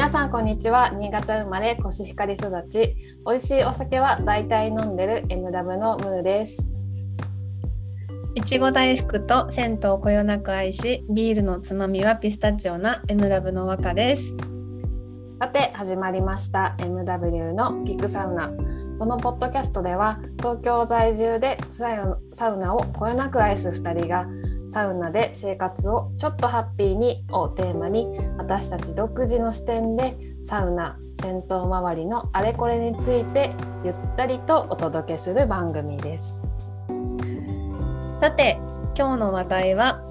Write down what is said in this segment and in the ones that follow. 皆さんこんにちは。新潟生まれコシヒカリ育ち、美味しいお酒は大体飲んでる MW のムーです。いちご大福と銭湯をこよなく愛し、ビールのつまみはピスタチオな MW の若です。さて始まりました MW のギックサウナ。このポッドキャストでは東京在住でサウナをこよなく愛す2人がサウナで生活をちょっとハッピーにをテーマに、私たち独自の視点でサウナ、銭湯周りのあれこれについてゆったりとお届けする番組です。さて今日の話題は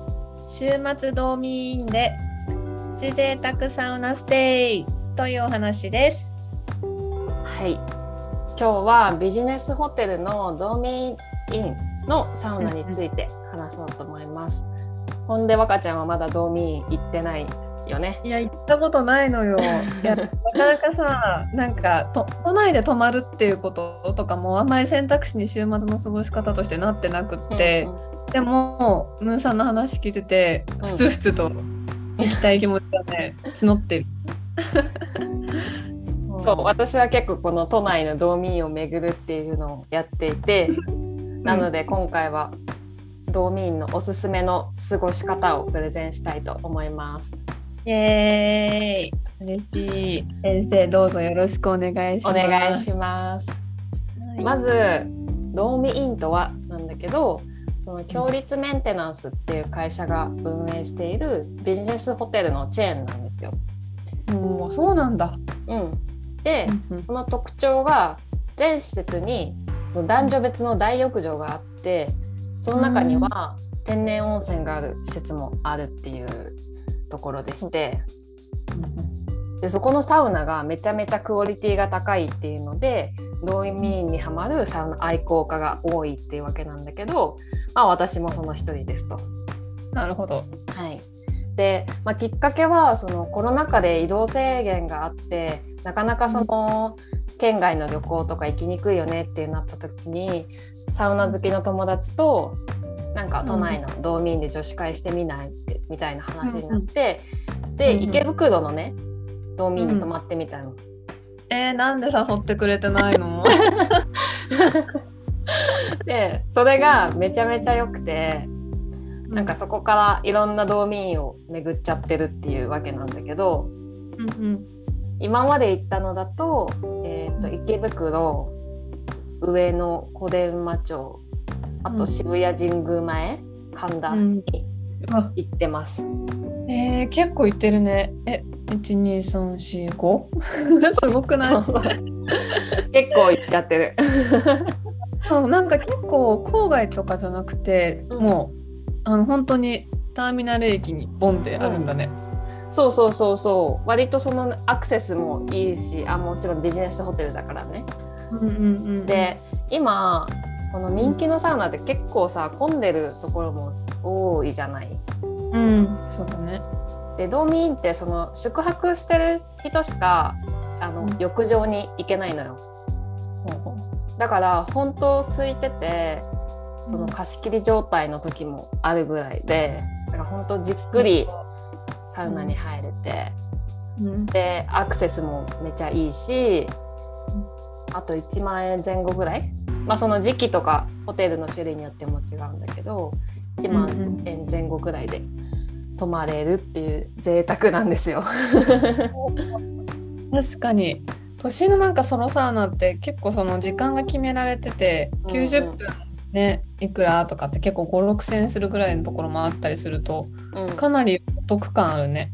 週末ドーミーインでプチ贅沢サウナステイというお話です。はい、今日はビジネスホテルのドーミーインのサウナについて話そうと思います。ほんで若ちゃんはまだドーミーイン行ってないよね。いや行ったことないのよ。いやなかなかさ、なんか都内で泊まるっていうこととかもあんまり選択肢に週末の過ごし方としてなってなくって、うんうん、でもムーさんの話聞いててふつふつと行きたい気持ちがね募ってる。そう、私は結構この都内のドーミーインを巡るっていうのをやっていて。なので今回はドーミーインのおすすめの過ごし方をプレゼンしたいと思います。イエーイ、嬉しい。先生どうぞよろしくお願いします。お願いします、はい、まずドーミーインとはなんだけど、その共立メンテナンスっていう会社が運営しているビジネスホテルのチェーンなんですよ。うん、そうなんだ、うん、で、その特徴が全施設に男女別の大浴場があって、その中には天然温泉がある施設もあるっていうところでして、でそこのサウナがめちゃめちゃクオリティが高いっていうのでドーミーインにハマるサウナ愛好家が多いっていうわけなんだけど、まあ、私もその一人ですと。なるほど、はい。で、まあ、きっかけはそのコロナ禍で移動制限があって、なかなかその、県外の旅行とか行きにくいよねってなった時に、サウナ好きの友達となんか都内のドーミーインで女子会してみないってみたいな話になって、で池袋のねドーミーインに泊まってみたの。なんで誘ってくれてないの？でそれがめちゃめちゃ良くて、なんかそこからいろんなドーミーインを巡っちゃってるっていうわけなんだけど、今まで行ったのだと、池袋、上野、小伝馬町、あと渋谷神宮前、神田に行ってます。結構行ってるね。1、2、3、4、5 すごくない？そうそう結構行っちゃってる。なんか結構郊外とかじゃなくて、もう本当にターミナル駅にボンってあるんだね。そうそうそうそう、割とそのアクセスもいいし、もちろんビジネスホテルだからね、で今この人気のサウナって結構さ混んでるところも多いじゃない。そうだね。でドーミーインってその宿泊してる人しか浴場に行けないのよ、だから本当空いててその貸し切り状態の時もあるぐらいで、だから本当じっくりサウナに入れて、でアクセスもめちゃいいし、あと1万円前後ぐらい、まあその時期とかホテルの種類によっても違うんだけど1万円前後ぐらいで泊まれるっていう贅沢なんですよ。確かに都心のなんかソロサウナって結構その時間が決められてて、90分ね、いくらとかって結構 5,6 円するぐらいのところもあったりすると、かなりお得感あるね、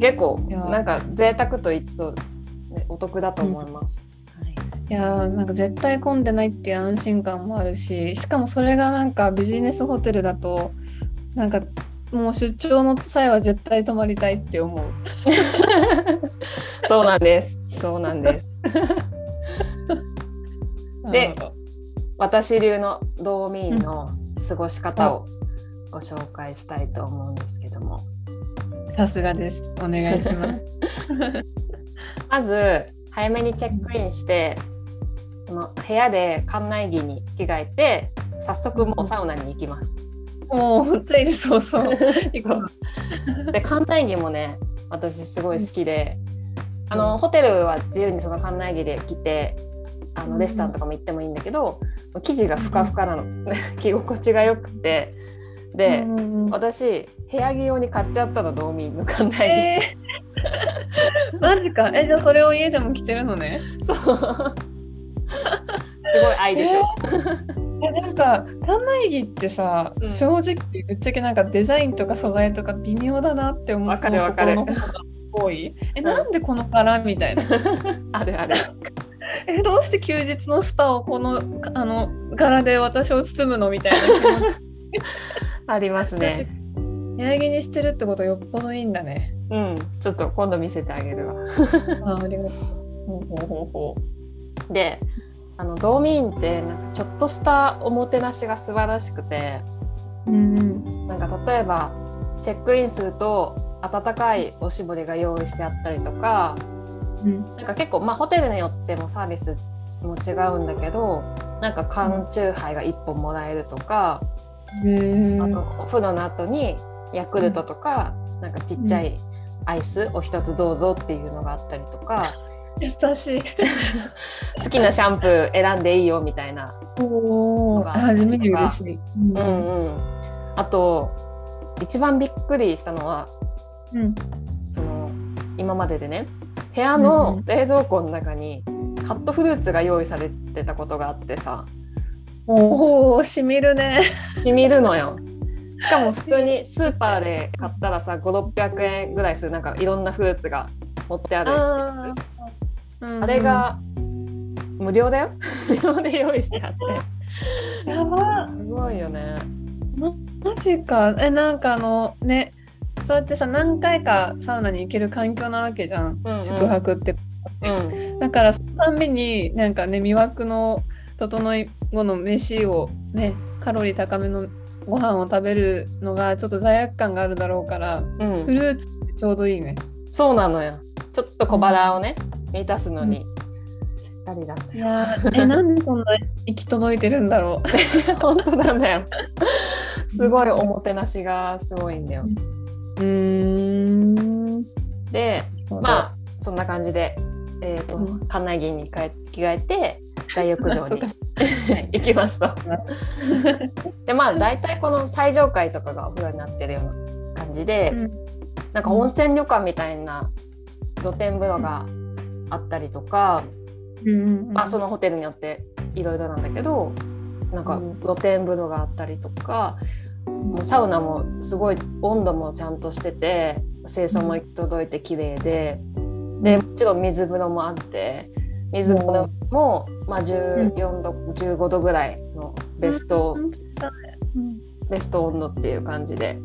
結構なんか贅沢と言いつつお得だと思います、いやなんか絶対混んでないっていう安心感もあるし、しかもそれがなんかビジネスホテルだとなんかもう出張の際は絶対泊まりたいって思う。そうなんです、そうなんです。で私流のドーミーインの過ごし方をご紹介したいと思うんですけども、さすがです、お願いします。まず早めにチェックインして、その部屋で館内着に着替えて早速もうサウナに行きます。もうついでそうそう。で館内着もね私すごい好きで、ホテルは自由にその館内着で着てレストランとかも行ってもいいんだけど、生地がふかふかなの、着心地がよくて、で、私部屋着用に買っちゃったの、ドーミーの館内着、マジか。じゃあそれを家でも着てるのね。そうすごい愛でしょ。なんか館内着ってさ、正直ぶっちゃけなんかデザインとか素材とか微妙だなって思う。わかるわかる。多い。なんでこの柄みたいな。あるある。どうして休日のスパをこの柄で私を包むのみたいな気持ちありますね。部屋着にしてるってことはよっぽどいいんだね。うん。ちょっと今度見せてあげるわ。ありがとう。で、ドーミーンってなんかちょっとしたおもてなしが素晴らしくて、なんか例えばチェックインすると温かいおしぼりが用意してあったりとか、なんか結構、まあ、ホテルによってもサービスも違うんだけど、なんか缶チューハイが1本もらえるとか、あとお風呂の後にヤクルトとか、なんかちっちゃいアイスを一つどうぞっていうのがあったりとか、優しい好きなシャンプー選んでいいよみたいなのがあったりとか。初めて嬉しい。あと一番びっくりしたのは、その今まででね、部屋の冷蔵庫の中にカットフルーツが用意されてたことがあってさ、しみるね。しみるのよ。しかも普通にスーパーで買ったらさ、500〜600円ぐらいする、なんかいろんなフルーツが持ってある。あれが無料だよ。無料で用意してあって。やば。すごいよね。マジか。なんかね。そうやってさ、何回かサウナに行ける環境なわけじゃん、宿泊って、だからそのためになんかね、魅惑の整い後の飯をね、カロリー高めのご飯を食べるのがちょっと罪悪感があるだろうから、フルーツってちょうどいいね。そうなのよ。ちょっと小腹をね、満たすのにぴったりだったよ。いやなんでそんな行き届いてるんだろう。本当なんだよ。すごいおもてなしがすごいんだよ。で、まあそんな感じで、館内着に着替えて大浴場に行きました。で、まあ大体この最上階とかがお風呂になってるような感じで、なんか温泉旅館みたいな露天風呂があったりとか、まあそのホテルによっていろいろなんだけど、なんか露天風呂があったりとか。もうサウナもすごい温度もちゃんとしてて、清掃も行き届いて綺麗で、でもちろん水風呂もあって、水風呂もまあ14度、15度ぐらいのベスト温度っていう感じで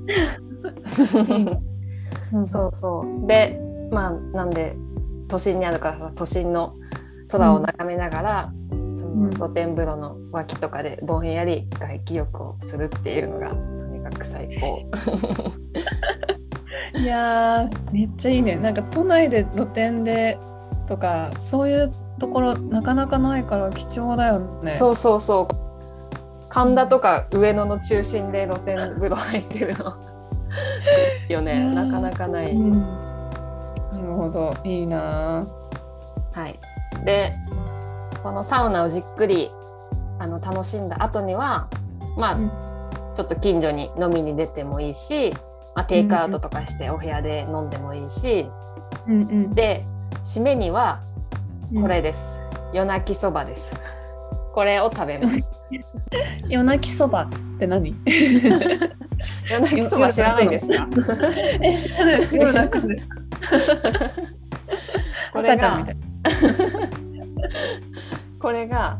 そうそうで、まあなんで都心にあるから都心の空を眺めながら、その露天風呂の脇とかでぼんやり外気浴をするっていうのがとにかく最高。いやめっちゃいいね。なんか都内で露天でとかそういうところなかなかないから貴重だよね。そうそうそう、神田とか上野の中心で露天風呂入ってるのよね。なかなかない。なるほど、いいな。はい。で、このサウナをじっくり楽しんだ後には、まあちょっと近所に飲みに出てもいいし、まあ、テイクアウトとかしてお部屋で飲んでもいいし、で締めにはこれです、夜泣きそばです。これを食べます。夜泣きそばって何？夜泣きそば知らないですか？知らないです。夜泣くんです。これがこれが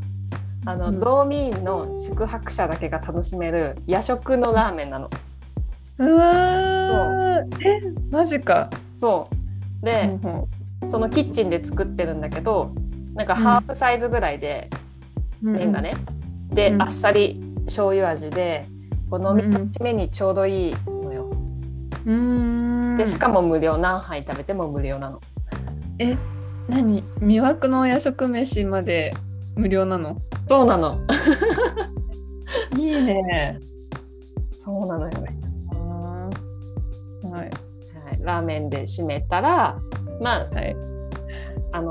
ドーミーンの宿泊者だけが楽しめる夜食のラーメンなの。うわー、マジか。そうで、そのキッチンで作ってるんだけど、なんかハーフサイズぐらいで、麺がね、で、あっさり醤油味でこう飲み始めにちょうどいいのよ。でしかも無料、何杯食べても無料なの。何、魅惑の夜食飯まで無料なの？そうなの。いいね。そうなのよね。はい、ラーメンで締めたら、まあ、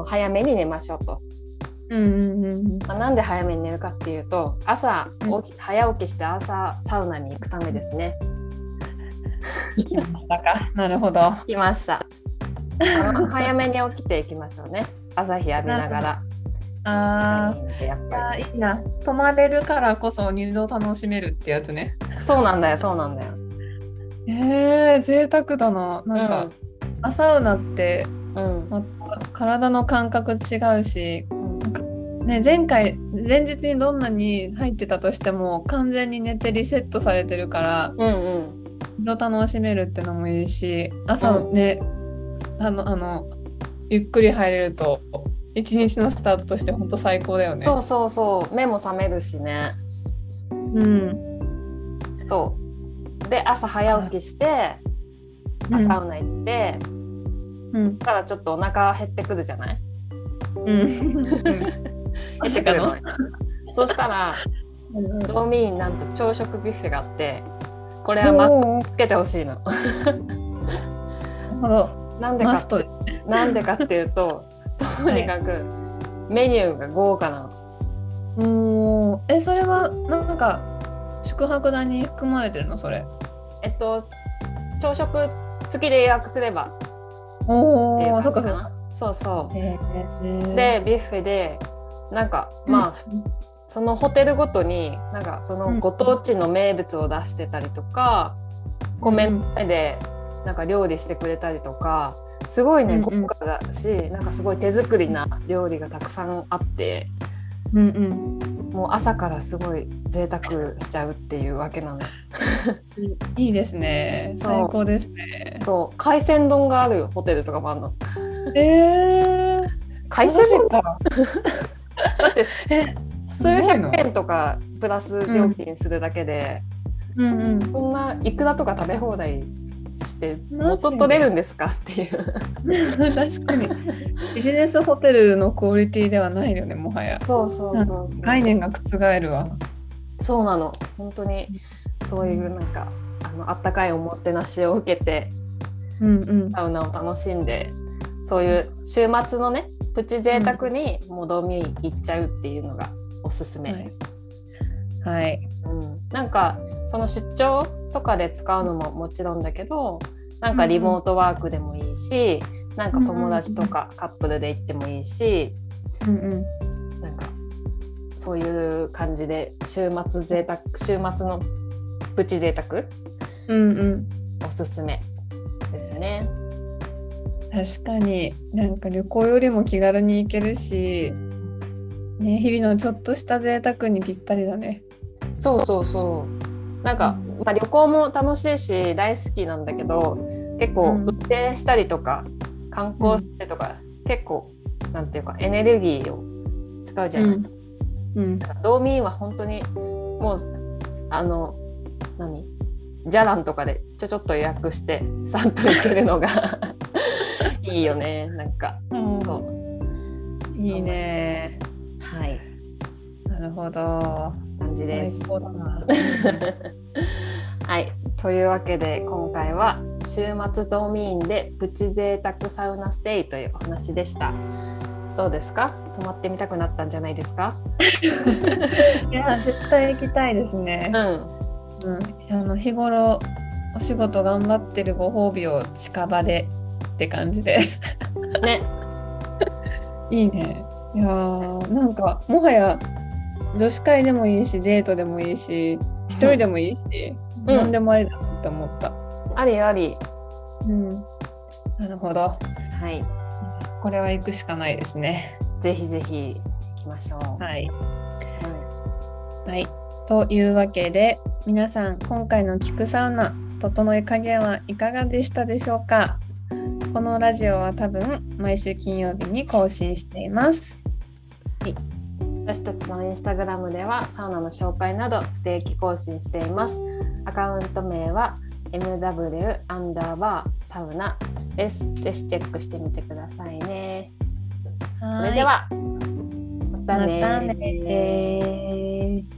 早めに寝ましょうと、まあ、なんで早めに寝るかっていうと朝早起きして朝サウナに行くためですね。行きましたか。なるほど、行きました。早めに起きていきましょうね、朝日浴びながら。ああ、いいな。泊まれるからこそ二度楽しめるってやつね。そうなんだよ、そうなんだよ。贅沢だな。なんか、サウナって、また体の感覚違うし、なんかね、前日にどんなに入ってたとしても完全に寝てリセットされてるから、二度楽しめるってのもいいし、朝ね、ゆっくり入れると。一日のスタートとして本当最高だよね。そうそうそう、目も覚めるしね。そうで、朝早起きして、サウナ行って、そしたらちょっとお腹減ってくるじゃない。減ってくるの。そしたらドーミーンなんと朝食ビュッフェがあって、これはマストつけてほしいの。なんでかっていうと。とにかくメニューが豪華なの。それはなんか宿泊代に含まれてるのそれ？朝食付きで予約すれば。おお、そっかそっか。そうそう。でビュッフェでなんかまあ、そのホテルごとになんかそのご当地の名物を出してたりとか、米でなんか料理してくれたりとか。すごいね、豪華だし、なんかすごい手作りな料理がたくさんあって、もう朝からすごい贅沢しちゃうっていうわけなの。いいですね、最高ですね。そう、海鮮丼があるホテルとかもあるの。海鮮丼だ。だって数百円とかプラス料金するだけで、こんなイクラとか食べ放題。して元取れるんですかっていう。確かにビジネスホテルのクオリティではないよね、もはや。そうそうそう、概念が覆るわ。そうなの、本当にそういうなんかあったかいおもてなしを受けて、サウナを楽しんで、そういう週末のねプチ贅沢にもうドーミーン行っちゃうっていうのがおすすめ。なんかその出張とかで使うのももちろんだけど、なんかリモートワークでもいいし、なんか友達とかカップルで行ってもいいし、なんかそういう感じで週末のプチ贅沢、おすすめですね。確かになんか旅行よりも気軽に行けるし、ね、日々のちょっとした贅沢にぴったりだね。そうそうそう。なんかまあ、旅行も楽しいし大好きなんだけど、結構運転したりとか観光したりとか、結構なんていうかエネルギーを使うじゃない。なんかドーミーンは本当にもうじゃらんとかでちょっと予約してさっと行けるのがいいよね。なんか、そういいね。はい。なるほど。感じです。最高だな。はい、というわけで今回は週末ドーミーンでプチ贅沢サウナステイというお話でした。どうですか、泊まってみたくなったんじゃないですか？いや絶対行きたいですね。日頃お仕事頑張ってるご褒美を近場でって感じでね。いいね。いやなんかもはや女子会でもいいしデートでもいいし一人でもいいし、何でもありだなって思った。ありあり。なるほど。はい。これは行くしかないですね。ぜひぜひ行きましょう。はい。はい。というわけで皆さん、今回の聞くサウナ整い加減はいかがでしたでしょうか。このラジオは多分毎週金曜日に更新しています。はい。私たちのインスタグラムではサウナの紹介など不定期更新しています。アカウント名は MW_サウナです。ぜひチェックしてみてくださいね。それではまたね。